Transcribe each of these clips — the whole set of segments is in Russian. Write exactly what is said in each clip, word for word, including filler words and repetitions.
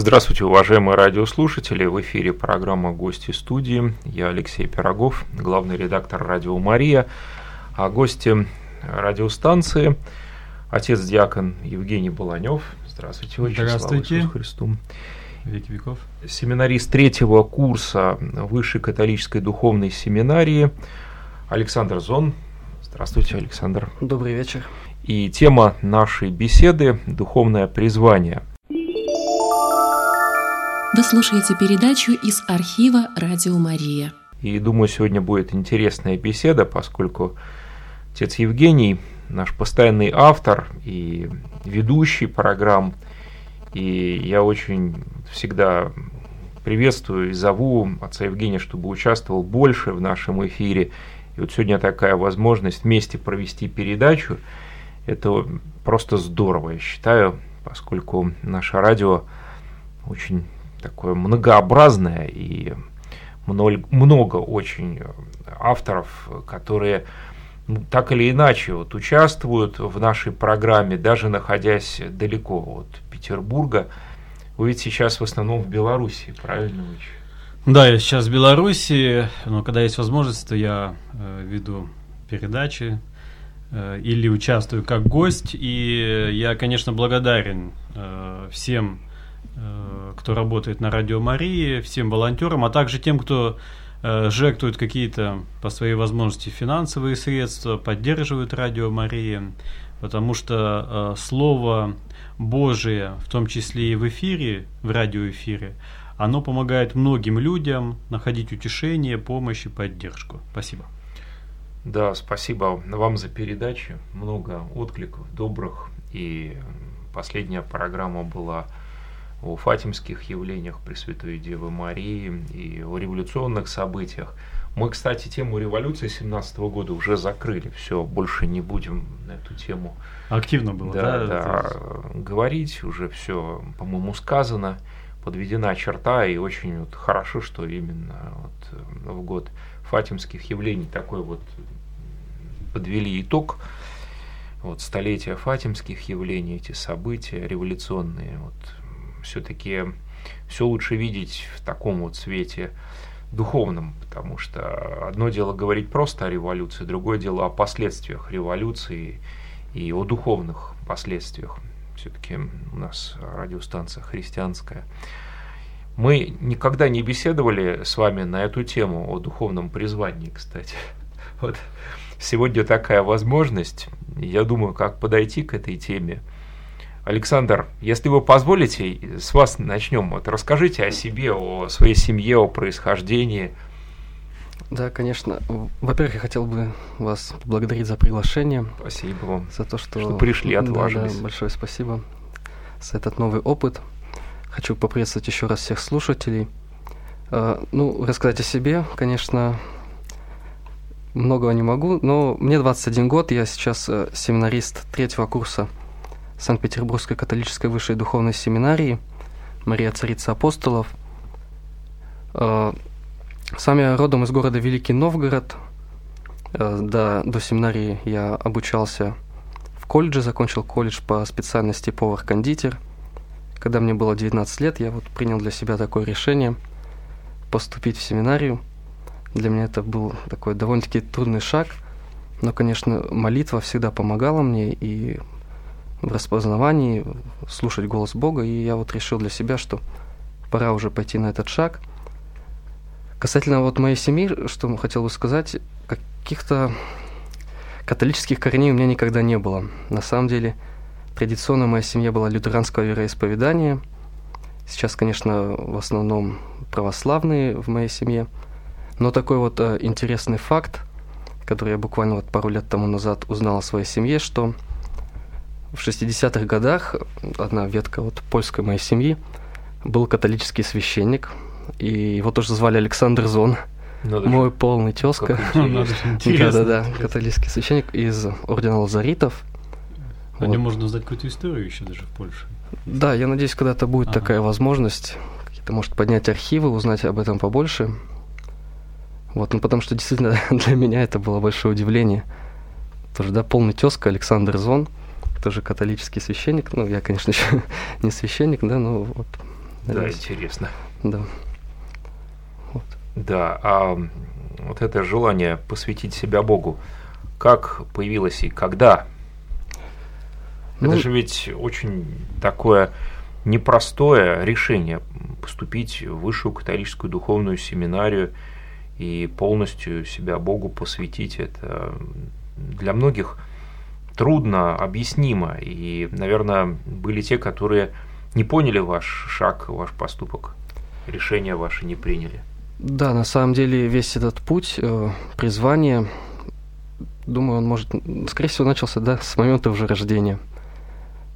Здравствуйте, уважаемые радиослушатели! В эфире программа «Гости студии». Я Алексей Пирогов, главный редактор «Радио Мария». А гости радиостанции – отец-диакон Евгений Баланев. Здравствуйте, отец. Здравствуйте. Слава Иисусу Христу. Веки веков. Семинарист третьего курса Высшей католической духовной семинарии Александр Зон. Здравствуйте, Александр. Добрый вечер. И тема нашей беседы – «Духовное призвание». Вы слушаете передачу из архива «Радио Мария». И думаю, сегодня будет интересная беседа, поскольку отец Евгений, наш постоянный автор и ведущий программ, и я очень всегда приветствую и зову отца Евгения, чтобы участвовал больше в нашем эфире. И вот сегодня такая возможность вместе провести передачу, это просто здорово, я считаю, поскольку наше радио очень такое многообразное, и много, много очень авторов, которые так или иначе вот, участвуют в нашей программе, даже находясь далеко от Петербурга. Вы ведь сейчас в основном в Беларуси, правильно? Да, я сейчас в Беларуси, но когда есть возможность, то я э, веду передачи э, или участвую как гость, и я, конечно, благодарен э, всем, кто работает на Радио Марии, всем волонтерам, а также тем, кто жертвует какие-то по своей возможности финансовые средства, поддерживает Радио Марии, потому что Слово Божие, в том числе и в эфире, в радиоэфире, оно помогает многим людям находить утешение, помощь и поддержку. Спасибо. Да, спасибо вам за передачу. Много откликов добрых. И последняя программа была о фатимских явлениях Пресвятой Девы Марии и о революционных событиях. Мы, кстати, тему революции семнадцатого года уже закрыли. Все, больше не будем на эту тему активно было, да, да, да, говорить. Уже все, по-моему, сказано, подведена черта, и очень вот хорошо, что именно вот в год фатимских явлений такой вот подвели итог. Вот столетия фатимских явлений, эти события революционные, вот все-таки все лучше видеть в таком вот свете духовном, потому что одно дело говорить просто о революции, другое дело о последствиях революции и о духовных последствиях. Все-таки у нас радиостанция христианская. Мы никогда не беседовали с вами на эту тему, о духовном призвании, кстати. Вот сегодня такая возможность, я думаю, как подойти к этой теме. Александр, если вы позволите, с вас начнем. Вот расскажите о себе, о своей семье, о происхождении. Да, конечно. Во-первых, я хотел бы вас поблагодарить за приглашение. Спасибо вам. За то, что, что пришли, отважились. Да, да, большое спасибо за этот новый опыт. Хочу поприветствовать еще раз всех слушателей. Ну, рассказать о себе, конечно, многого не могу, но мне двадцать один год, я сейчас семинарист третьего курса Санкт-Петербургской католической высшей духовной семинарии «Мария, Царица Апостолов». Сам я родом из города Великий Новгород. До, до семинарии я обучался в колледже, закончил колледж по специальности повар-кондитер. Когда мне было девятнадцать лет, я вот принял для себя такое решение поступить в семинарию. Для меня это был такой довольно-таки трудный шаг, но, конечно, молитва всегда помогала мне и в распознавании, слушать голос Бога, и я вот решил для себя, что пора уже пойти на этот шаг. Касательно вот моей семьи, что хотел бы сказать, каких-то католических корней у меня никогда не было. На самом деле, традиционно моя семья была лютеранского вероисповедания. Сейчас, конечно, в основном православные в моей семье. Но такой вот э, интересный факт, который я буквально вот пару лет тому назад узнал о своей семье, что в шестидесятых годах одна ветка вот польской моей семьи был католический священник, и его тоже звали Александр Зон, надо мой же. Полный тезка, да-да-да, католический священник из ордена Лазаритов. О нем можно узнать какую-то историю еще даже в Польше. Да, я надеюсь, когда-то будет ага. такая возможность, какие-то, может, поднять архивы, узнать об этом побольше. Вот, ну потому что действительно для меня это было большое удивление. Тоже, да, полный тезка Александр Зон. Тоже католический священник, ну я, конечно, еще не священник, да, но вот Да, здесь. Интересно. Да. Вот. Да, а вот это желание посвятить себя Богу, как появилось и когда? Ну, это же ведь очень такое непростое решение поступить в высшую католическую духовную семинарию и полностью себя Богу посвятить. Это для многих трудно объяснимо. И, наверное, были те, которые не поняли ваш шаг, ваш поступок, решение ваше не приняли. Да, на самом деле весь этот путь, призвание, думаю, он может, скорее всего, начался, да, с момента уже рождения.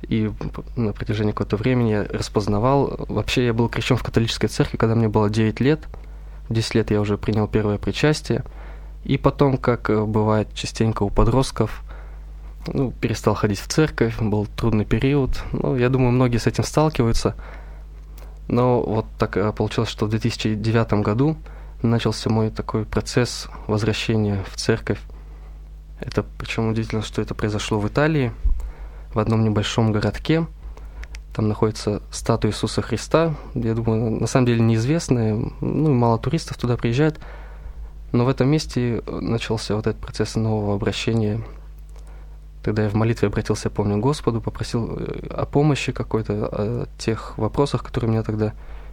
И на протяжении какого-то времени я распознавал. Вообще, я был крещен в католической церкви, когда мне было девять лет. В десять лет я уже принял первое причастие. И потом, как бывает частенько у подростков, ну, перестал ходить в церковь, был трудный период. Ну, я думаю, многие с этим сталкиваются. Но вот так получилось, что в две тысячи девятом году начался мой такой процесс возвращения в церковь. Это, причем удивительно, что это произошло в Италии, в одном небольшом городке. Там находится статуя Иисуса Христа. Я думаю, на самом деле неизвестная. Ну, мало туристов туда приезжает. Но в этом месте начался вот этот процесс нового обращения. Тогда я в молитве обратился, я помню, к Господу, попросил о помощи какой-то, о тех вопросах, которые меня тогда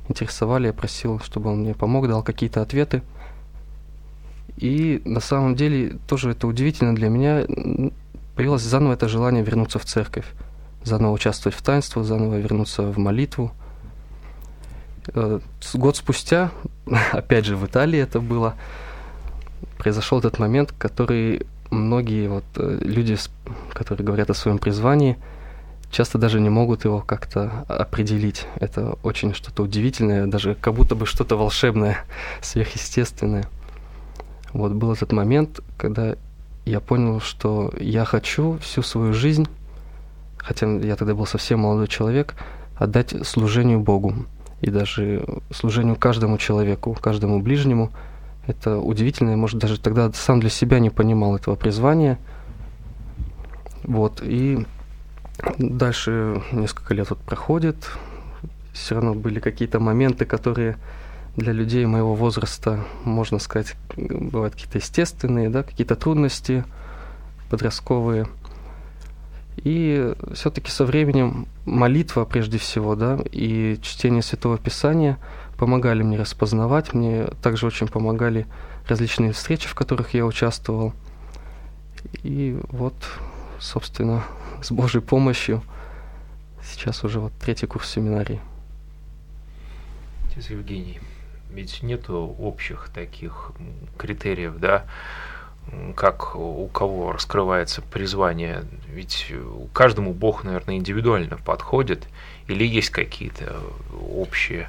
интересовали. Я просил, чтобы он мне помог, дал какие-то ответы. И на самом деле тоже это удивительно для меня. Появилось заново это желание вернуться в церковь, заново участвовать в таинстве, заново вернуться в молитву. Год спустя, опять же в Италии это было, произошел этот момент, который многие вот люди, которые говорят о своем призвании, часто даже не могут его как-то определить. Это очень что-то удивительное, даже как будто бы что-то волшебное, сверхъестественное. Вот был этот момент, когда я понял, что я хочу всю свою жизнь, хотя я тогда был совсем молодой человек, отдать служению Богу и даже служению каждому человеку, каждому ближнему. Это удивительно, я, может, даже тогда сам для себя не понимал этого призвания. Вот, и дальше несколько лет вот проходит, все равно были какие-то моменты, которые для людей моего возраста, можно сказать, бывают какие-то естественные, да, какие-то трудности подростковые. И все-таки со временем молитва, прежде всего, да, и чтение Святого Писания помогали мне распознавать. Мне также очень помогали различные встречи, в которых я участвовал. И вот, собственно, с Божьей помощью сейчас уже вот третий курс семинарии. Отец Евгений, ведь нету общих таких критериев, да, как у кого раскрывается призвание, ведь каждому Бог, наверное, индивидуально подходит, или есть какие-то общие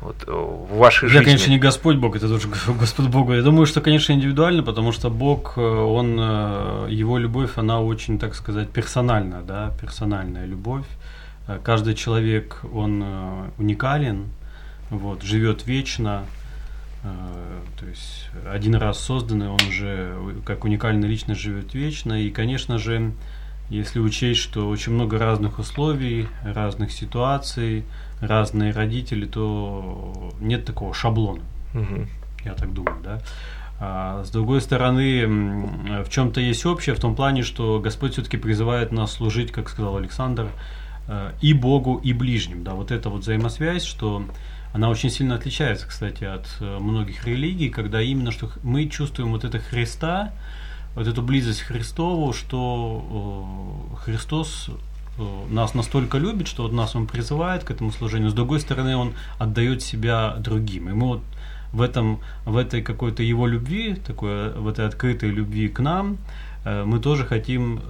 вот в вашей я, жизни? Я, конечно, не Господь Бог, это тоже Господь Бог. Я думаю, что, конечно, индивидуально, потому что Бог, он, его любовь, она очень, так сказать, персональна, да, персональная любовь. Каждый человек, он уникален, вот, живет вечно. То есть один раз созданный, он уже как уникальная личность живет вечно. И, конечно же, если учесть, что очень много разных условий, разных ситуаций, разные родители, то нет такого шаблона. Угу. Я так думаю, да. А с другой стороны, в чем-то есть общее, в том плане, что Господь все-таки призывает нас служить, как сказал Александр, и Богу, и ближним. Да, вот эта вот взаимосвязь, что она очень сильно отличается, кстати, от многих религий, когда именно что мы чувствуем вот это Христа, вот эту близость к Христову, что Христос нас настолько любит, что вот нас Он призывает к этому служению, с другой стороны, Он отдает себя другим. И мы вот в, этом, в этой какой-то Его любви, такой, в этой открытой любви к нам, мы тоже хотим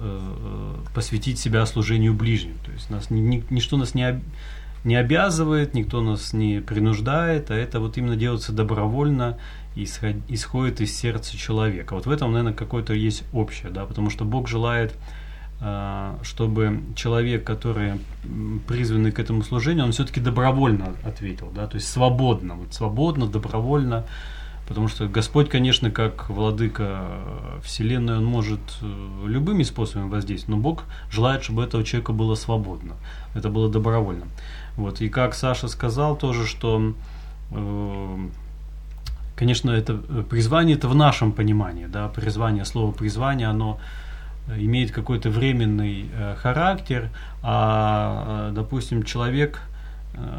посвятить себя служению ближним. То есть нас, ничто нас не обязывает, не обязывает, никто нас не принуждает, а это вот именно делается добровольно и исходит из сердца человека. Вот в этом, наверное, какое-то есть общее, да, потому что Бог желает, чтобы человек, который призванный к этому служению, он все-таки добровольно ответил, да, то есть свободно, вот свободно, добровольно, Потому что Господь, конечно, как владыка Вселенной, Он может любыми способами воздействовать, но Бог желает, чтобы этого человека было свободно, это было добровольно. Вот. И как Саша сказал тоже, что, конечно, это призвание, это в нашем понимании, да, призвание, слово призвание, оно имеет какой-то временный характер, а, допустим, человек...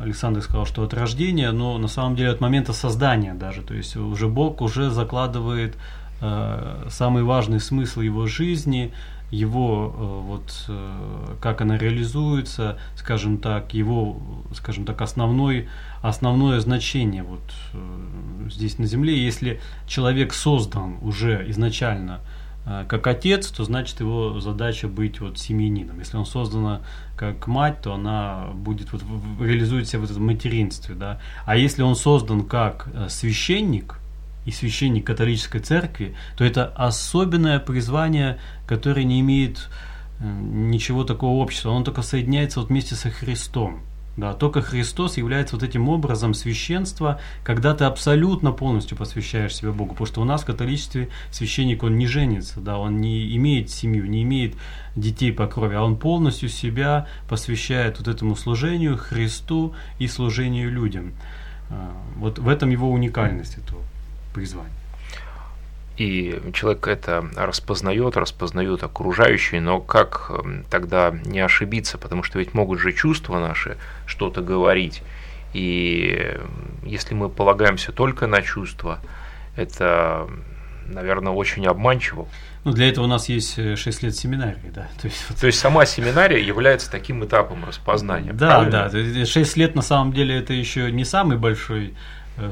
Александр сказал, что от рождения, но на самом деле от момента создания даже, то есть уже Бог уже закладывает э, самый важный смысл его жизни, его э, вот э, как она реализуется, скажем так, его, скажем так, основной, основное значение вот э, здесь на земле. Если человек создан уже изначально как отец, то значит его задача быть вот семьянином. Если он создан как мать, то она будет вот реализует себя в этом материнстве, да. А если он создан как священник и священник католической церкви, то это особенное призвание, которое не имеет ничего такого общего. Оно только соединяется вот вместе со Христом. Да, только Христос является вот этим образом священства, когда ты абсолютно полностью посвящаешь себя Богу. Потому что у нас в католичестве священник, он не женится, да, он не имеет семью, не имеет детей по крови, а он полностью себя посвящает вот этому служению Христу и служению людям. Вот в этом его уникальность, этого призвания. И человек это распознает, распознают окружающие, но как тогда не ошибиться, потому что ведь могут же чувства наши что-то говорить, и если мы полагаемся только на чувства, это, наверное, очень обманчиво. Ну, для этого у нас есть шесть лет семинарии, да. То есть, вот... то есть сама семинария является таким этапом распознания. Да, правильно? Да, шесть лет на самом деле это еще не самый большой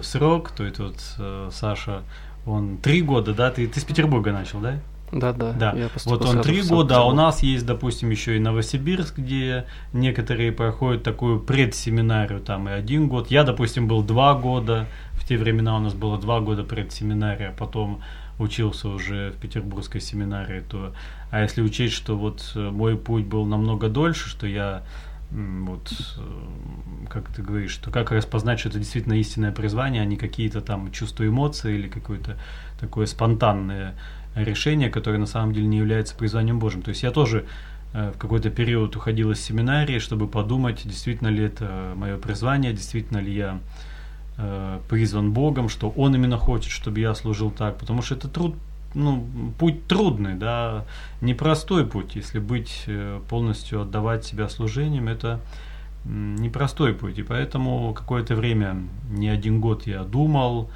срок, то есть вот Саша... Он три года, да? Ты, ты с Петербурга начал, да? Да, да. да. Я вот он три года, а у нас есть, допустим, еще и Новосибирск, где некоторые проходят такую предсеминарию, там и один год. Я, допустим, был два года, в те времена у нас было два года предсеминария, потом учился уже в Петербургской семинарии. То... А если учесть, что вот мой путь был намного дольше, что я... Вот, как ты говоришь, что как распознать, что это действительно истинное призвание, а не какие-то там чувства, эмоции или какое-то такое спонтанное решение, которое на самом деле не является призванием Божьим. То есть я тоже э, в какой-то период уходил из семинарии, чтобы подумать, действительно ли это мое призвание, действительно ли я э, призван Богом, что Он именно хочет, чтобы я служил так, потому что это труд. Ну, путь трудный, да, непростой путь. Если быть полностью отдавать себя служением, это непростой путь. И поэтому какое-то время, не один год я думал,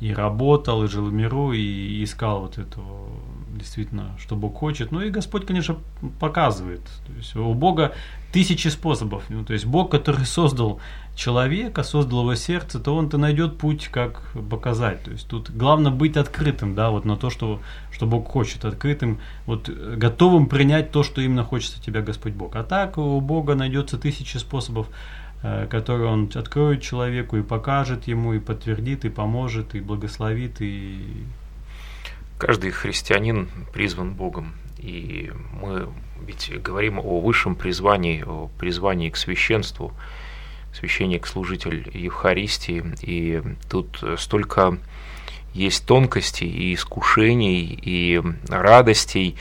и работал, и жил в миру, и искал вот это, действительно, что Бог хочет. Ну и Господь, конечно, показывает. То есть у Бога тысячи способов. Ну, то есть Бог, который создал человека, создал его сердце, то он-то найдет путь, как показать. То есть тут главное быть открытым, да, вот на то, что, что Бог хочет, открытым, вот готовым принять то, что именно хочет от тебя Господь Бог. А так у Бога найдется тысячи способов, которые Он откроет человеку и покажет ему, и подтвердит, и поможет, и благословит. И... Каждый христианин призван Богом. И мы ведь говорим о высшем призвании, о призвании к священству. Священник, служитель Евхаристии. И тут столько есть тонкостей, и искушений, и радостей,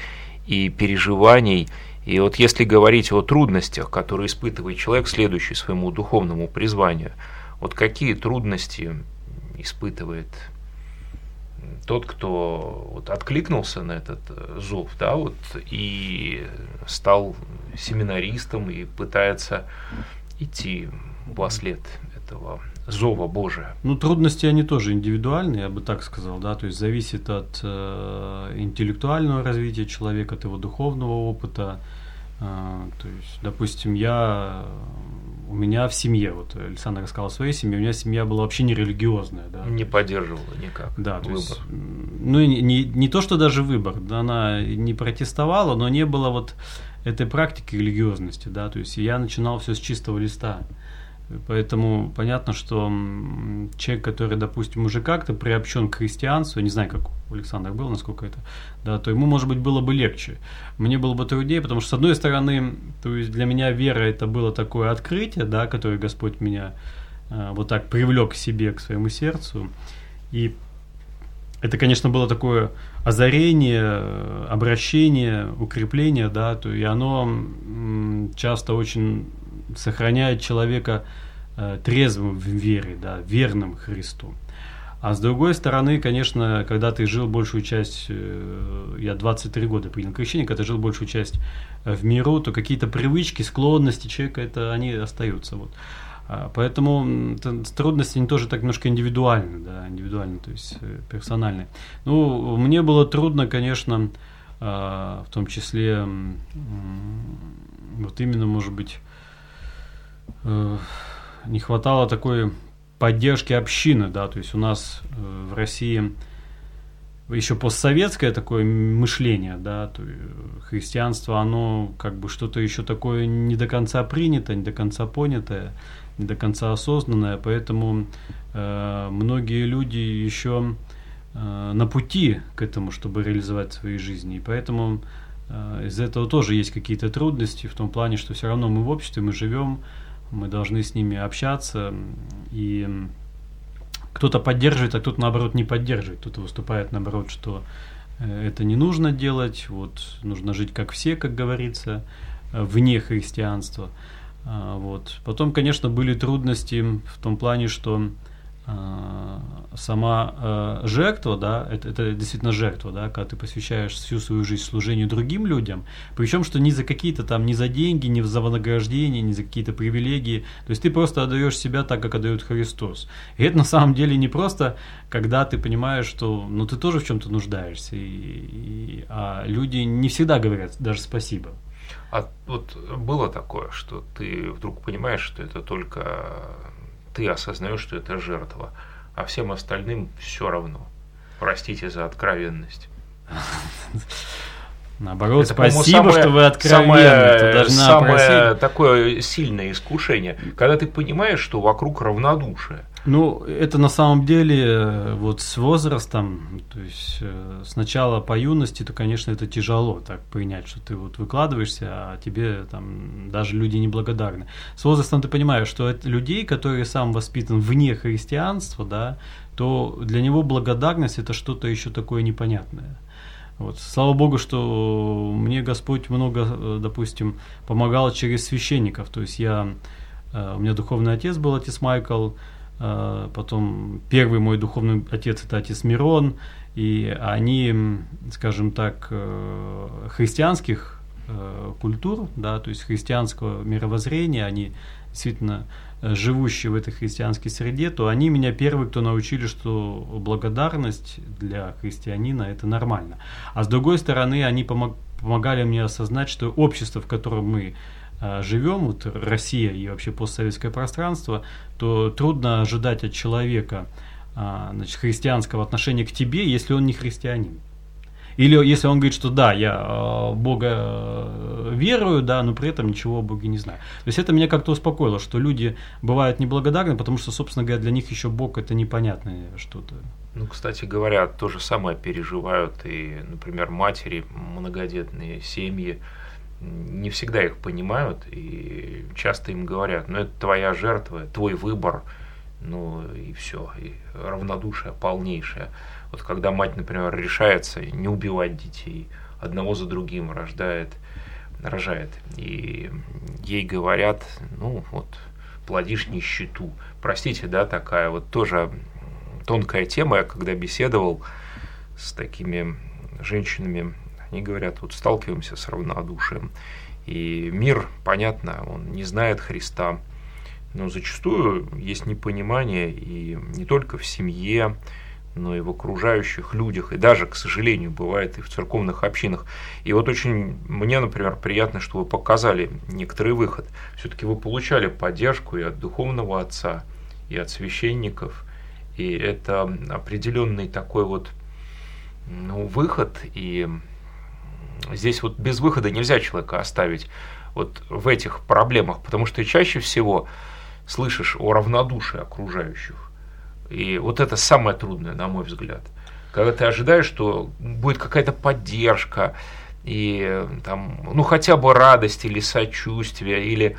и переживаний. И вот если говорить о трудностях, которые испытывает человек, следующий своему духовному призванию, вот какие трудности испытывает тот, кто вот откликнулся на этот зов, да, вот, и стал семинаристом и пытается идти во след этого зова Божия? Ну, трудности, они тоже индивидуальные, я бы так сказал, да, то есть зависит от э, интеллектуального развития человека, от его духовного опыта, э, то есть, допустим, я, у меня в семье, вот Александр рассказал о своей семье, у меня семья была вообще нерелигиозная, да. Не поддерживала никак, да, выбор. Есть, ну, не, не, не то, что даже выбор, она не протестовала, но не было вот этой практики религиозности, да, то есть я начинал все с чистого листа. Поэтому понятно, что человек, который, допустим, уже как-то приобщен к христианству, я не знаю, как у Александра было, насколько это, да, то ему, может быть, было бы легче. Мне было бы труднее, потому что, с одной стороны, то есть для меня вера – это было такое открытие, да, которое Господь меня э, вот так привлек к себе, к своему сердцу. И Это, конечно, было такое озарение, обращение, укрепление, да, то, и оно часто очень сохраняет человека трезвым в вере, да, верным Христу. А с другой стороны, конечно, когда ты жил большую часть, я двадцать три года принял крещение, когда ты жил большую часть в миру, то какие-то привычки, склонности человека, это они остаются. Вот. Поэтому трудности, они тоже так немножко индивидуальны, да, индивидуальны, то есть персональны. Ну, мне было трудно, конечно, в том числе, вот именно, может быть, не хватало такой поддержки общины, да, то есть у нас в России еще постсоветское такое мышление, да, то христианство, оно как бы что-то еще такое не до конца принято, не до конца понятое, не до конца осознанное, поэтому э, многие люди еще э, на пути к этому, чтобы реализовать свои жизни, и поэтому э, из этого тоже есть какие-то трудности в том плане, что все равно мы в обществе, мы живем, мы должны с ними общаться, и кто-то поддерживает, а кто-то, наоборот, не поддерживает. Кто-то выступает, наоборот, что это не нужно делать, вот, нужно жить как все, как говорится, вне христианства. Вот. Потом, конечно, были трудности в том плане, что сама жертва, да, это, это действительно жертва, да, когда ты посвящаешь всю свою жизнь служению другим людям, причем что ни за какие-то там, ни за деньги, ни за вознаграждение, ни за какие-то привилегии, то есть ты просто отдаешь себя так, как отдает Христос. И это на самом деле не просто, когда ты понимаешь, что, ну, ты тоже в чем-то нуждаешься, и, и, а люди не всегда говорят даже спасибо. А вот было такое, что ты вдруг понимаешь, что это только... ты осознаешь, что это жертва, а всем остальным все равно. Простите за откровенность. Наоборот, это, спасибо, что вы откровенны. Самое такое сильное искушение, когда ты понимаешь, что вокруг равнодушие. Ну, это на самом деле вот с возрастом, то есть сначала по юности, то, конечно, это тяжело так принять, что ты вот выкладываешься, а тебе там даже люди неблагодарны. С возрастом ты понимаешь, что это людей, которые сам воспитан вне христианства, да, то для него благодарность – это что-то еще такое непонятное. Вот. Слава Богу, что мне Господь много, допустим, помогал через священников. То есть я, у меня духовный отец был, отец Майкл, потом первый мой духовный отец – это отец Мирон, и они, скажем так, христианских культур, да, то есть христианского мировоззрения, они действительно живущие в этой христианской среде, то они меня первые, кто научили, что благодарность для христианина – это нормально. А с другой стороны, они помогали мне осознать, что общество, в котором мы живем, вот Россия и вообще постсоветское пространство, то трудно ожидать от человека, значит, христианского отношения к тебе, если он не христианин. Или если он говорит, что да, я Бога верую, да, но при этом ничего о Боге не знаю. То есть это меня как-то успокоило, что люди бывают неблагодарны, потому что, собственно говоря, для них еще Бог – это непонятное что-то. Ну, кстати говоря, то же самое переживают и, например, матери, многодетные семьи. Не всегда их понимают, и часто им говорят, ну, это твоя жертва, твой выбор, ну, и все, и равнодушие полнейшее. Вот когда мать, например, решается не убивать детей, одного за другим рождает, рожает, и ей говорят, ну, вот, плодишь нищету. Простите, да, такая вот тоже тонкая тема, я когда беседовал с такими женщинами, они говорят, вот сталкиваемся с равнодушием, и мир, понятно, он не знает Христа, но зачастую есть непонимание и не только в семье, но и в окружающих людях, и даже, к сожалению, бывает и в церковных общинах. И вот очень мне, например, приятно, что вы показали некоторый выход. Все-таки вы получали поддержку и от духовного отца, и от священников, и это определенный такой вот, ну, выход, и... Здесь вот без выхода нельзя человека оставить вот в этих проблемах, потому что чаще всего слышишь о равнодушии окружающих. И вот это самое трудное, на мой взгляд. Когда ты ожидаешь, что будет какая-то поддержка, и там, ну, хотя бы радость или сочувствие, или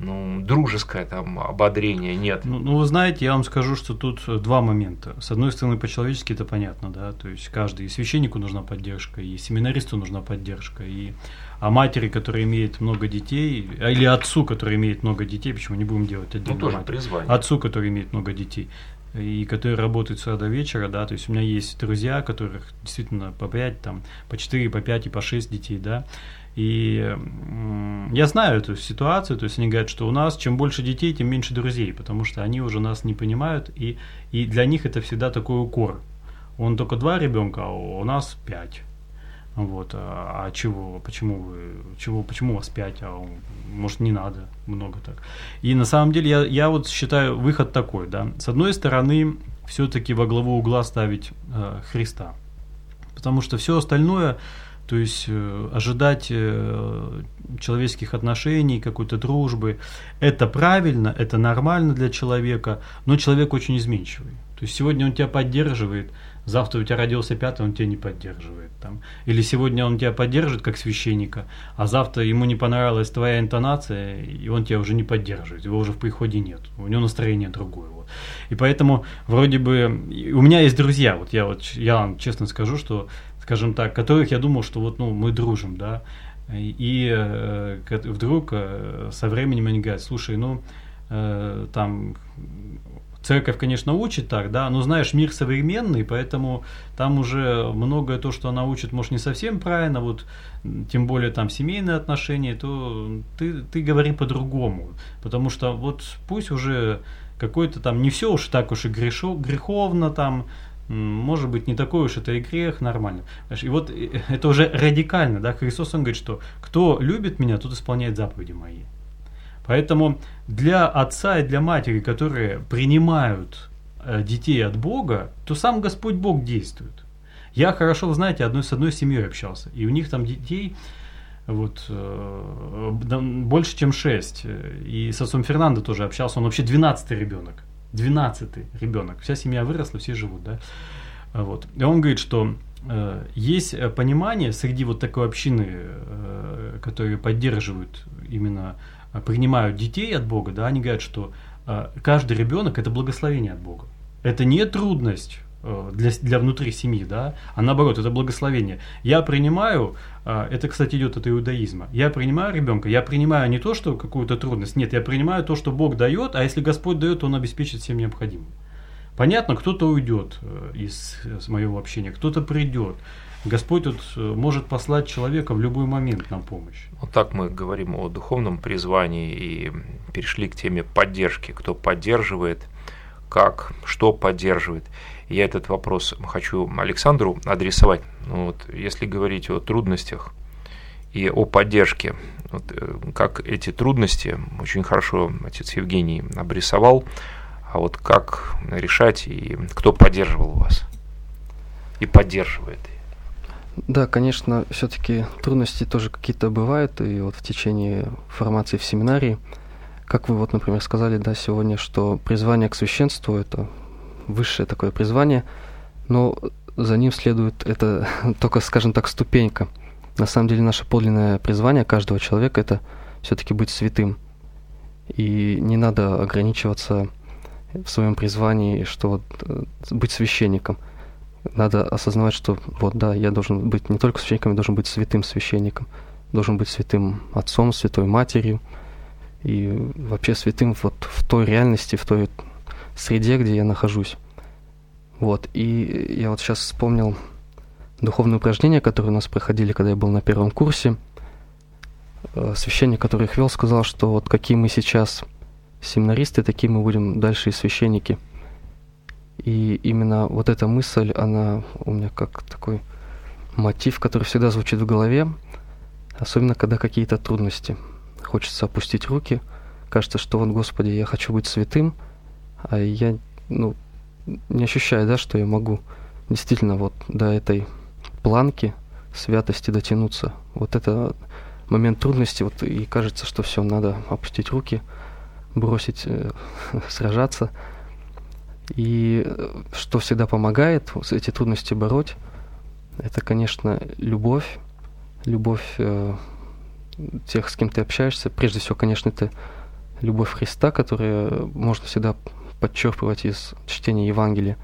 ну, дружеское там ободрение нет. Ну, ну, вы знаете, я вам скажу, что тут два момента. С одной стороны, по-человечески это понятно, да, то есть каждый, и священнику нужна поддержка, и семинаристу нужна поддержка, и а матери, которая имеет много детей, или отцу, который имеет много детей, почему не будем делать отдельно, ну, тоже мать, призвание. Отцу, который имеет много детей, и которые работают с утра до вечера, да, то есть у меня есть друзья, которых действительно по пять, там, по четыре, по пять и по шесть детей, да, и я знаю эту ситуацию, то есть они говорят, что у нас чем больше детей, тем меньше друзей, потому что они уже нас не понимают, и, и для них это всегда такой укор, он только два ребенка, а у нас пять. Вот, а, а чего, почему вы, чего, почему у вас пять, а может не надо много так. И на самом деле я, я вот считаю выход такой, да, с одной стороны все-таки во главу угла ставить э, Христа, потому что все остальное, то есть э, ожидать э, человеческих отношений, какой-то дружбы, это правильно, это нормально для человека, но человек очень изменчивый, то есть сегодня он тебя поддерживает, завтра у тебя родился пятый, он тебя не поддерживает. Там. Или сегодня он тебя поддержит как священника, а завтра ему не понравилась твоя интонация, и он тебя уже не поддерживает, его уже в приходе нет, у него настроение другое. Вот. И поэтому вроде бы у меня есть друзья, вот я, вот, я вам честно скажу, что, скажем так, которых я думал, что вот, ну, мы дружим, да, и э, вдруг э, со временем они говорят, слушай, ну, э, там... Церковь, конечно, учит так, да, но, знаешь, мир современный, поэтому там уже многое то, что она учит, может, не совсем правильно, вот, тем более там семейные отношения, то ты, ты говори по-другому, потому что вот пусть уже какой-то там не все уж так уж и грешо, греховно там, может быть, не такой уж это и грех, нормально. И вот это уже радикально, да, Христос, он говорит, что кто любит меня, тот исполняет заповеди мои. Поэтому для отца и для матери, которые принимают детей от Бога, то сам Господь Бог действует. Я хорошо, знаете, одной, с одной семьей общался, и у них там детей вот, больше, чем шесть. И с отцом Фернандо тоже общался, он вообще двенадцатый ребенок. двенадцатый ребенок. Вся семья выросла, все живут, да. Вот. И он говорит, что есть понимание среди вот такой общины, которые поддерживают именно... принимают детей от Бога, да, они говорят, что э, каждый ребенок – это благословение от Бога. Это не трудность э, для, для внутри семьи, да, а наоборот, это благословение. Я принимаю, э, это, кстати, идет от иудаизма, я принимаю ребенка, я принимаю не то, что какую-то трудность, нет, я принимаю то, что Бог дает, а если Господь дает, то Он обеспечит всем необходимым. Понятно, кто-то уйдет из, из моего общения, кто-то придет. Господь тут может послать человека в любой момент на помощь. Вот так мы говорим о духовном призвании и перешли к теме поддержки. Кто поддерживает, как, что поддерживает. Я этот вопрос хочу Александру адресовать. Вот, если говорить о трудностях и о поддержке, вот, как эти трудности, очень хорошо отец Евгений обрисовал, а вот как решать и кто поддерживал вас и поддерживает. Да, конечно, все-таки трудности тоже какие-то бывают, и вот в течение формации в семинарии, как вы вот, например, сказали, да, сегодня, что призвание к священству – это высшее такое призвание, но за ним следует это только, скажем так, ступенька. На самом деле наше подлинное призвание каждого человека – это все-таки быть святым, и не надо ограничиваться в своем призвании, что быть священником. Надо осознавать, что вот да, я должен быть не только священником, я должен быть святым священником, должен быть святым отцом, святой матерью и вообще святым вот в той реальности, в той среде, где я нахожусь. Вот, и я вот сейчас вспомнил духовные упражнения, которые у нас проходили, когда я был на первом курсе. Священник, который их вел, сказал, что вот какие мы сейчас семинаристы, такие мы будем дальше и священники. И именно вот эта мысль, она у меня как такой мотив, который всегда звучит в голове, особенно когда какие-то трудности. Хочется опустить руки, кажется, что вот, Господи, я хочу быть святым, а я, ну, не ощущаю, да, что я могу действительно вот до этой планки святости дотянуться. Вот это момент трудности, вот и кажется, что все, надо опустить руки, бросить, э, сражаться. И что всегда помогает эти трудности бороть, это, конечно, любовь, любовь э, тех, с кем ты общаешься. Прежде всего, конечно, это любовь Христа, которую можно всегда подчерпывать из чтения Евангелия.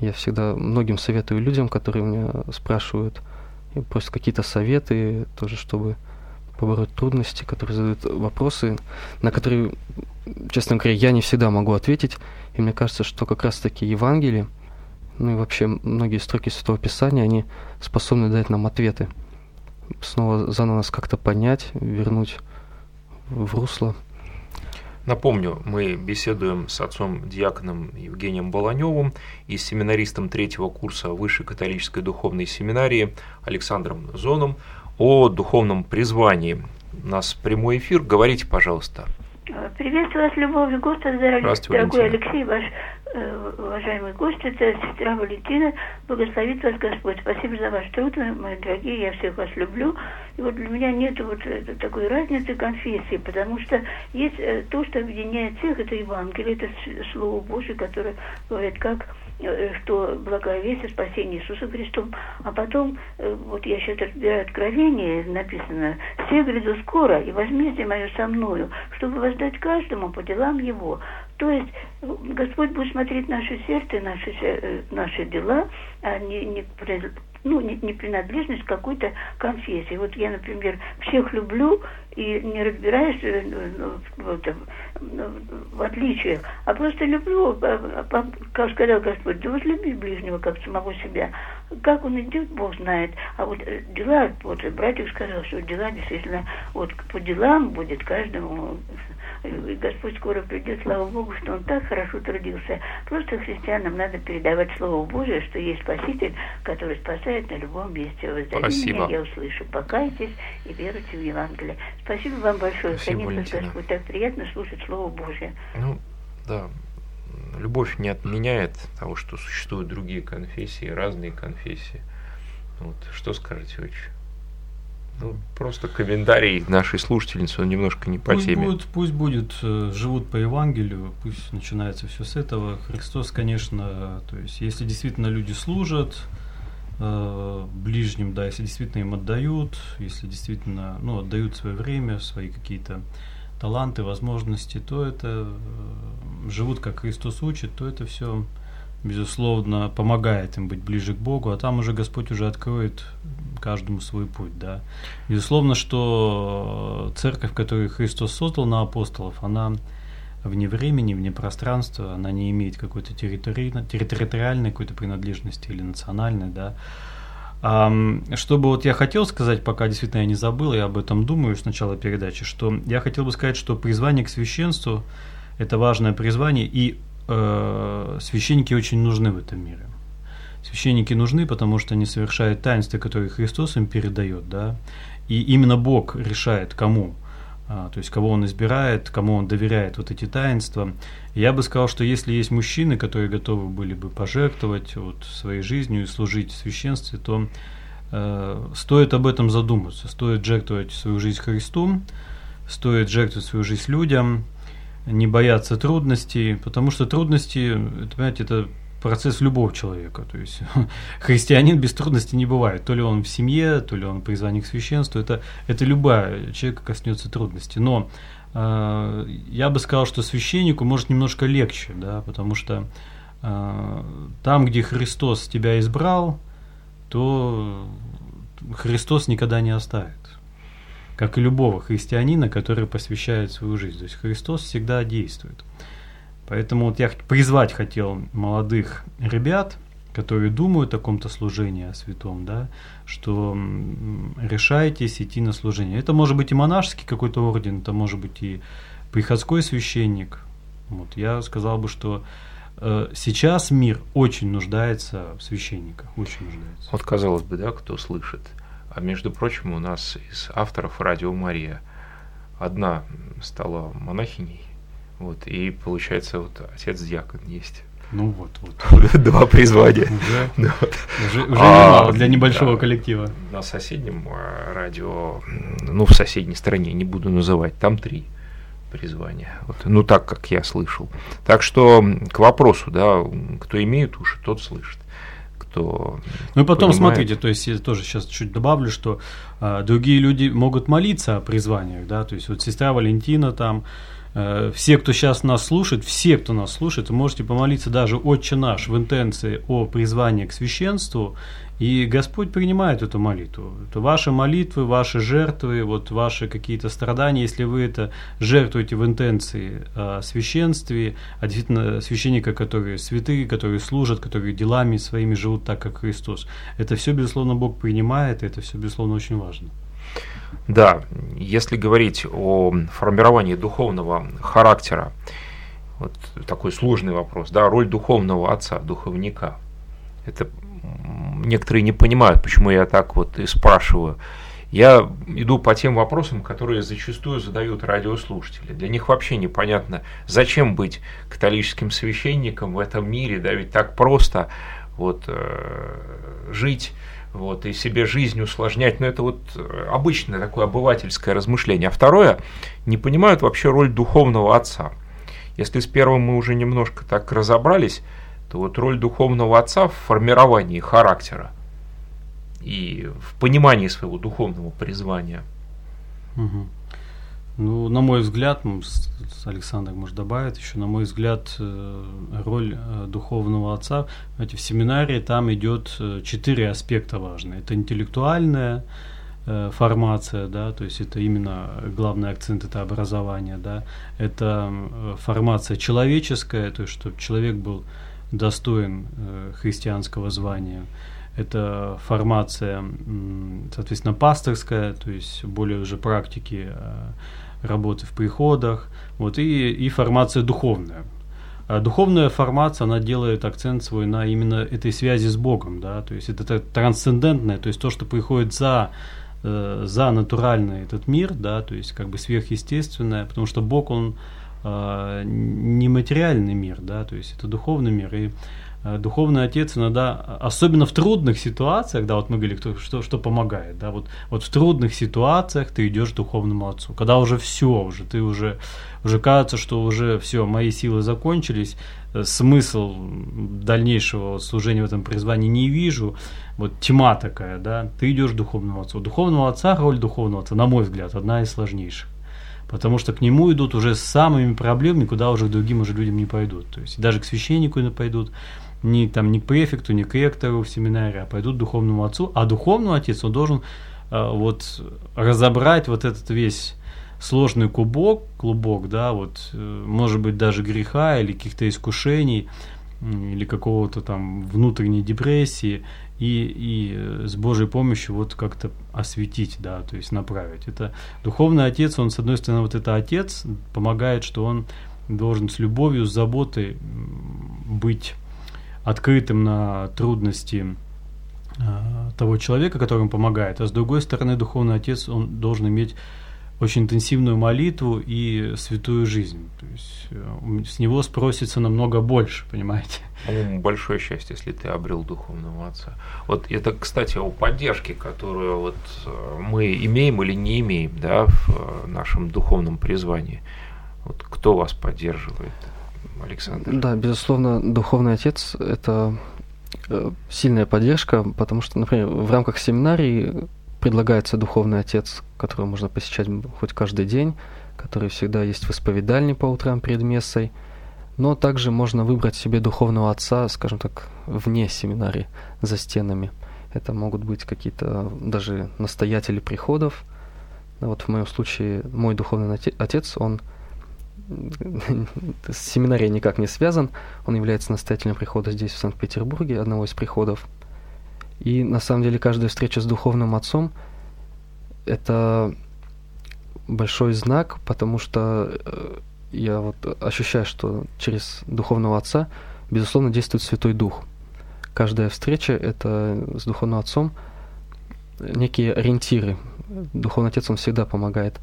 Я всегда многим советую людям, которые меня спрашивают, и просят какие-то советы, тоже чтобы побороть трудности, которые задают вопросы, на которые, честно говоря, я не всегда могу ответить. И мне кажется, что как раз-таки Евангелие, ну и вообще многие строки Святого Писания, они способны дать нам ответы. Снова заново нас как-то понять, вернуть в русло. Напомню, мы беседуем с отцом-диаконом Евгением Баланевым и с семинаристом третьего курса Высшей католической духовной семинарии Александром Зоном о духовном призвании. У нас прямой эфир. Говорите, пожалуйста. Приветствую вас, любовью Господа, дорогой Алексей, ваш э, уважаемый гость, это сестра Валентина, благословит вас Господь. Спасибо за ваш труд, мои дорогие, я всех вас люблю. И вот для меня нет вот такой разницы конфессии, потому что есть э, то, что объединяет всех, это Евангелие, это Слово Божие, которое говорит, как что благовестие спасение Иисуса Христом. А потом, вот я сейчас разбираю Откровение, написано: «Все гряду скоро, и возмездие мое со мною, чтобы воздать каждому по делам его». То есть Господь будет смотреть наше сердце, наши, наши дела, а не, не, ну, не, не принадлежность к какой-то конфессии. Вот я, например, всех люблю и не разбираюсь вот, в отличиях, а просто люблю, как сказал Господь, да возлюби ближнего, как самого себя. Как он идет, Бог знает. А вот дела, вот братик сказал, что дела действительно, вот по делам будет каждому. И Господь скоро придет, слава Богу, что Он так хорошо трудился. Просто христианам надо передавать Слово Божие, что есть Спаситель, который спасает на любом месте. Воздади меня, я услышу. Покайтесь и веруйте в Евангелие. Спасибо вам большое. Спасибо, Валентина. Так приятно слушать Слово Божие. Ну, да. Любовь не отменяет того, что существуют другие конфессии, разные конфессии. Вот. Что скажете, отче? Ну, просто комментарий нашей слушательницы, он немножко не по теме. Пусть будет, пусть будет, живут по Евангелию, пусть начинается все с этого. Христос, конечно, то есть, если действительно люди служат э, ближним, да, если действительно им отдают, если действительно, ну, отдают свое время, свои какие-то таланты, возможности, то это э, живут, как Христос учит, то это все, безусловно, помогает им быть ближе к Богу, а там уже Господь уже откроет каждому свой путь, да. Безусловно, что церковь, которую Христос создал на апостолов, она вне времени, вне пространства, она не имеет какой-то территори... территориальной какой-то принадлежности или национальной, да. А, что бы вот я хотел сказать, пока действительно я не забыл, я об этом думаю с начала передачи, что я хотел бы сказать, что призвание к священству – это важное призвание, и э, священники очень нужны в этом мире. Священники нужны, потому что они совершают таинства, которые Христос им передает, да, и именно Бог решает, кому, а, то есть кого Он избирает, кому Он доверяет вот эти таинства. Я бы сказал, что если есть мужчины, которые готовы были бы пожертвовать вот своей жизнью и служить в священстве, то э, стоит об этом задуматься, стоит жертвовать свою жизнь Христу, стоит жертвовать свою жизнь людям, не бояться трудностей, потому что трудности, понимаете, это процесс любого человека, то есть христианин без трудностей не бывает, то ли он в семье, то ли он призван к священству, это, это любая человека коснется трудностей, но э, я бы сказал, что священнику может немножко легче, да, потому что э, там, где Христос тебя избрал, то Христос никогда не оставит, как и любого христианина, который посвящает свою жизнь, то есть Христос всегда действует. Поэтому вот я призвать хотел молодых ребят, которые думают о каком-то служении, о святом, да, что решайтесь идти на служение. Это может быть и монашеский какой-то орден, это может быть и приходской священник. Вот, я сказал бы, что э, сейчас мир очень нуждается в священниках, очень нуждается. Вот казалось бы, да, кто слышит. А между прочим, у нас из авторов «Радио Мария» одна стала монахиней. Вот, и получается, вот отец-диакон есть. Ну вот, вот. Два призвания. Уже, уже, уже а, для небольшого да, коллектива. На соседнем радио, ну, в соседней стране, не буду называть, там три призвания. Вот, ну, так, как я слышал. Так что к вопросу, да, кто имеет уши, тот слышит. Кто ну и потом, понимает. Смотрите, то есть я тоже сейчас чуть добавлю, что а, другие люди могут молиться о призваниях, да, то есть вот сестра Валентина там, Все, кто сейчас нас слушает, все, кто нас слушает, можете помолиться даже «Отче наш» в интенции о призвании к священству, и Господь принимает эту молитву. Это ваши молитвы, ваши жертвы, вот ваши какие-то страдания, если вы это жертвуете в интенции о священстве, а действительно священника, которые святые, которые служат, которые делами своими живут так, как Христос. Это все, безусловно, Бог принимает, и это все, безусловно, очень важно. Да, если говорить о формировании духовного характера, вот такой сложный вопрос, да, роль духовного отца, духовника. Это некоторые не понимают, почему я так вот и спрашиваю. Я иду по тем вопросам, которые зачастую задают радиослушатели. Для них вообще непонятно, зачем быть католическим священником в этом мире, да, ведь так просто вот жить. Вот, и себе жизнь усложнять, но это вот обычное такое обывательское размышление. А второе, не понимают вообще роль духовного отца. Если с первым мы уже немножко так разобрались, то вот роль духовного отца в формировании характера и в понимании своего духовного призвания. Угу. Ну, на мой взгляд, Александр, может, добавит еще, на мой взгляд, роль духовного отца, знаете, в семинарии там идет четыре аспекта важные. Это интеллектуальная формация, да, то есть это именно главный акцент, это образование, да, это формация человеческая, то есть чтобы человек был достоин христианского звания. Это формация, соответственно, пастырская, то есть более уже практики работы в приходах, вот, и, и формация духовная. А духовная формация, она делает акцент свой на именно этой связи с Богом, да, то есть это трансцендентное, то есть то, что приходит за, за натуральный этот мир, да, то есть как бы сверхъестественное, потому что Бог, он не материальный мир, да, то есть это духовный мир, и духовный отец иногда, особенно в трудных ситуациях, да, вот мы говорили, кто, что, что помогает, да, вот, вот в трудных ситуациях ты идешь к духовному отцу, когда уже все, уже ты уже, уже кажется, что уже все, мои силы закончились, смысл дальнейшего служения в этом призвании не вижу, вот тьма такая, да, ты идешь к духовному отцу. У духовного отца, роль духовного отца, на мой взгляд, одна из сложнейших. Потому что к нему идут уже с самыми проблемами, куда уже к другим уже людям не пойдут. То есть даже к священнику не пойдут, ни, там, ни к префекту, ни к ректору в семинаре, а пойдут к духовному отцу. А духовный отец, он должен э, вот, разобрать вот этот весь сложный клубок, клубок, да, вот, э, может быть, даже греха или каких-то искушений, э, или какого-то там внутренней депрессии, И, и с Божьей помощью вот как-то осветить, да, то есть направить. Это духовный отец, он, с одной стороны, вот это отец, помогает, что он должен с любовью, с заботой быть открытым на трудности э, того человека, которому помогает. А с другой стороны, духовный отец, он должен иметь очень интенсивную молитву и святую жизнь. То есть с него спросится намного больше, понимаете? По-моему, большое счастье, если ты обрел духовного отца. Вот это, кстати, о поддержке, которую вот мы имеем или не имеем, да, в нашем духовном призвании. Вот кто вас поддерживает, Александр? Да, безусловно, духовный отец – это сильная поддержка, потому что, например, в рамках семинарии предлагается духовный отец, которого можно посещать хоть каждый день, который всегда есть в исповедальне по утрам перед мессой, но также можно выбрать себе духовного отца, скажем так, вне семинарии, за стенами. Это могут быть какие-то даже настоятели приходов. Вот в моем случае мой духовный отец, он с семинарией никак не связан, он является настоятелем прихода здесь, в Санкт-Петербурге, одного из приходов. И на самом деле каждая встреча с духовным отцом – это большой знак, потому что я вот ощущаю, что через духовного отца, безусловно, действует Святой Дух. Каждая встреча – это с духовным отцом некие ориентиры. Духовный отец, он всегда помогает.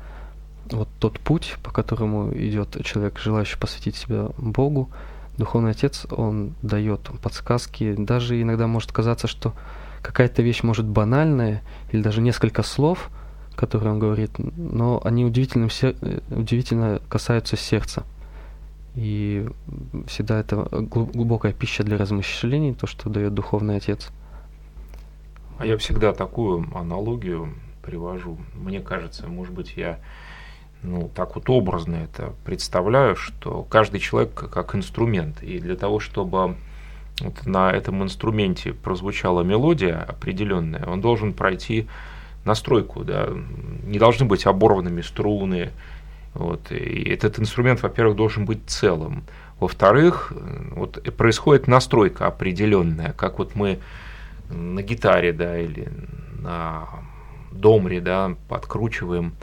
Вот тот путь, по которому идет человек, желающий посвятить себя Богу, духовный отец, он дает подсказки, даже иногда может казаться, что какая-то вещь может банальная, или даже несколько слов, которые он говорит, но они удивительно, удивительно касаются сердца. И всегда это глубокая пища для размышлений, то, что дает духовный отец. А я всегда такую аналогию привожу. Мне кажется, может быть, я ну, так вот образно это представляю, что каждый человек как инструмент, и для того, чтобы вот на этом инструменте прозвучала мелодия определенная, он должен пройти настройку, да, не должны быть оборванными струны, вот, и этот инструмент, во-первых, должен быть целым, во-вторых, вот происходит настройка определенная, как вот мы на гитаре, да, или на домре, да, подкручиваем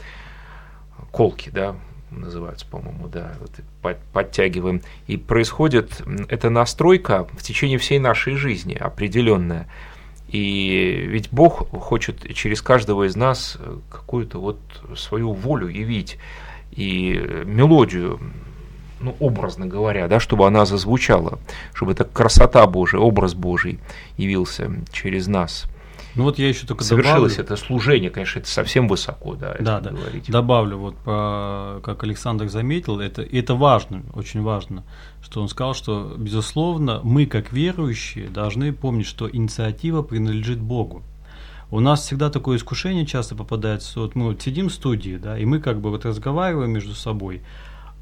колки, да, называются, по-моему, да, вот, подтягиваем. И происходит эта настройка в течение всей нашей жизни определенная. И ведь Бог хочет через каждого из нас какую-то вот свою волю явить и мелодию, ну, образно говоря, да, чтобы она зазвучала, чтобы эта красота Божия, образ Божий явился через нас. Ну вот я еще только совершилось добавлю. Это служение, конечно, это совсем высоко, да, да, да. Говорить. Добавлю, вот про, как Александр заметил, это, это важно, очень важно, что он сказал, что, безусловно, мы, как верующие, должны помнить, что инициатива принадлежит Богу. У нас всегда такое искушение часто попадается, вот мы вот сидим в студии, да, и мы как бы вот разговариваем между собой,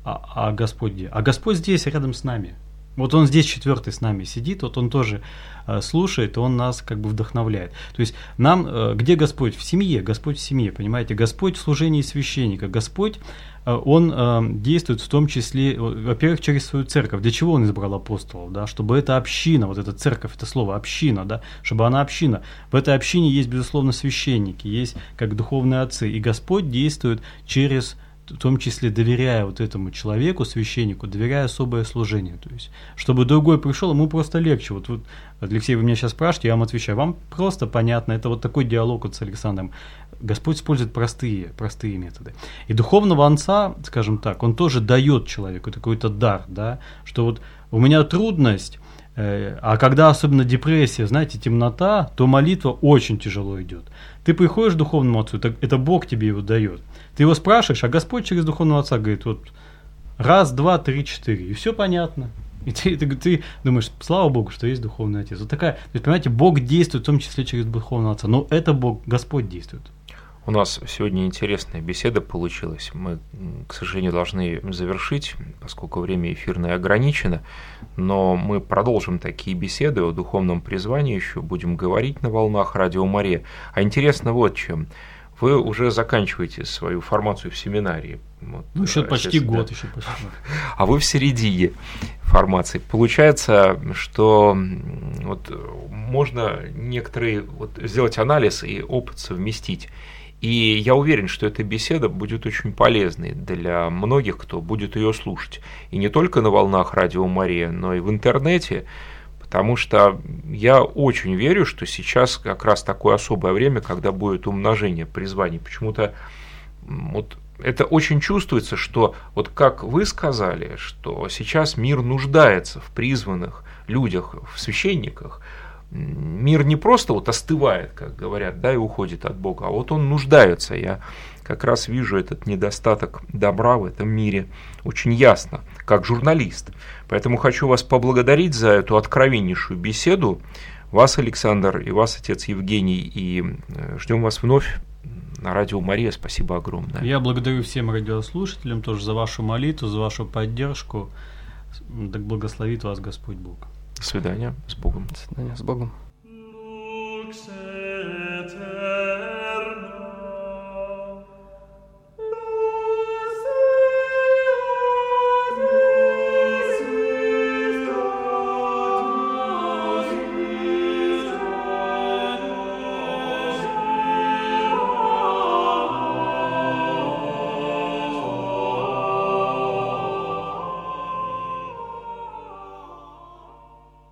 а, а Господь где? А Господь здесь, рядом с нами. Вот он здесь четвертый с нами сидит, вот он тоже э, слушает, он нас как бы вдохновляет. То есть нам, э, где Господь? В семье, Господь в семье, понимаете? Господь в служении священника, Господь, э, он э, действует в том числе, во-первых, через свою церковь. Для чего он избрал апостолов? Да? Чтобы эта община, вот эта церковь, это слово община, да? Чтобы она община. В этой общине есть, безусловно, священники, есть как духовные отцы, и Господь действует через, в том числе доверяя вот этому человеку, священнику, доверяя особое служение. То есть, чтобы другой пришел, ему просто легче. Вот, вот Алексей, вы меня сейчас спрашиваете, я вам отвечаю. Вам просто понятно, это вот такой диалог вот с Александром. Господь использует простые, простые методы. И духовного отца, скажем так, он тоже дает человеку какой-то дар, да, что вот у меня трудность, э, а когда особенно депрессия, знаете, темнота, то молитва очень тяжело идет. Ты приходишь к духовному отцу, это, это Бог тебе его дает. Ты его спрашиваешь, а Господь через духовного отца говорит, вот раз, два, три, четыре, и все понятно. И ты, ты, ты думаешь, слава Богу, что есть духовный отец. Вот такая, то есть, понимаете, Бог действует в том числе через духовного отца, но это Бог, Господь действует. У нас сегодня интересная беседа получилась. Мы, к сожалению, должны завершить, поскольку время эфирное ограничено, но мы продолжим такие беседы о духовном призвании, еще будем говорить на волнах Радио Мария. А интересно вот чем. Вы уже заканчиваете свою формацию в семинарии. Вот, ну, еще сейчас, почти да. год. Еще почти. А вы в середине формации. Получается, что вот можно некоторые вот сделать анализ и опыт совместить. И я уверен, что эта беседа будет очень полезной для многих, кто будет ее слушать. И не только на волнах Радио Мария, но и в интернете. Потому что я очень верю, что сейчас как раз такое особое время, когда будет умножение призваний. Почему-то вот это очень чувствуется, что вот как вы сказали, что сейчас мир нуждается в призванных людях, в священниках. Мир не просто вот остывает, как говорят, да, и уходит от Бога, а вот он нуждается. Я как раз вижу этот недостаток добра в этом мире очень ясно, как журналист. Поэтому хочу вас поблагодарить за эту откровеннейшую беседу. Вас, Александр, и вас, отец Евгений, и ждем вас вновь на Радио Мария. Спасибо огромное. Я благодарю всем радиослушателям тоже за вашу молитву, за вашу поддержку. Так благословит вас Господь Бог. До свидания. С Богом. До свидания. С Богом.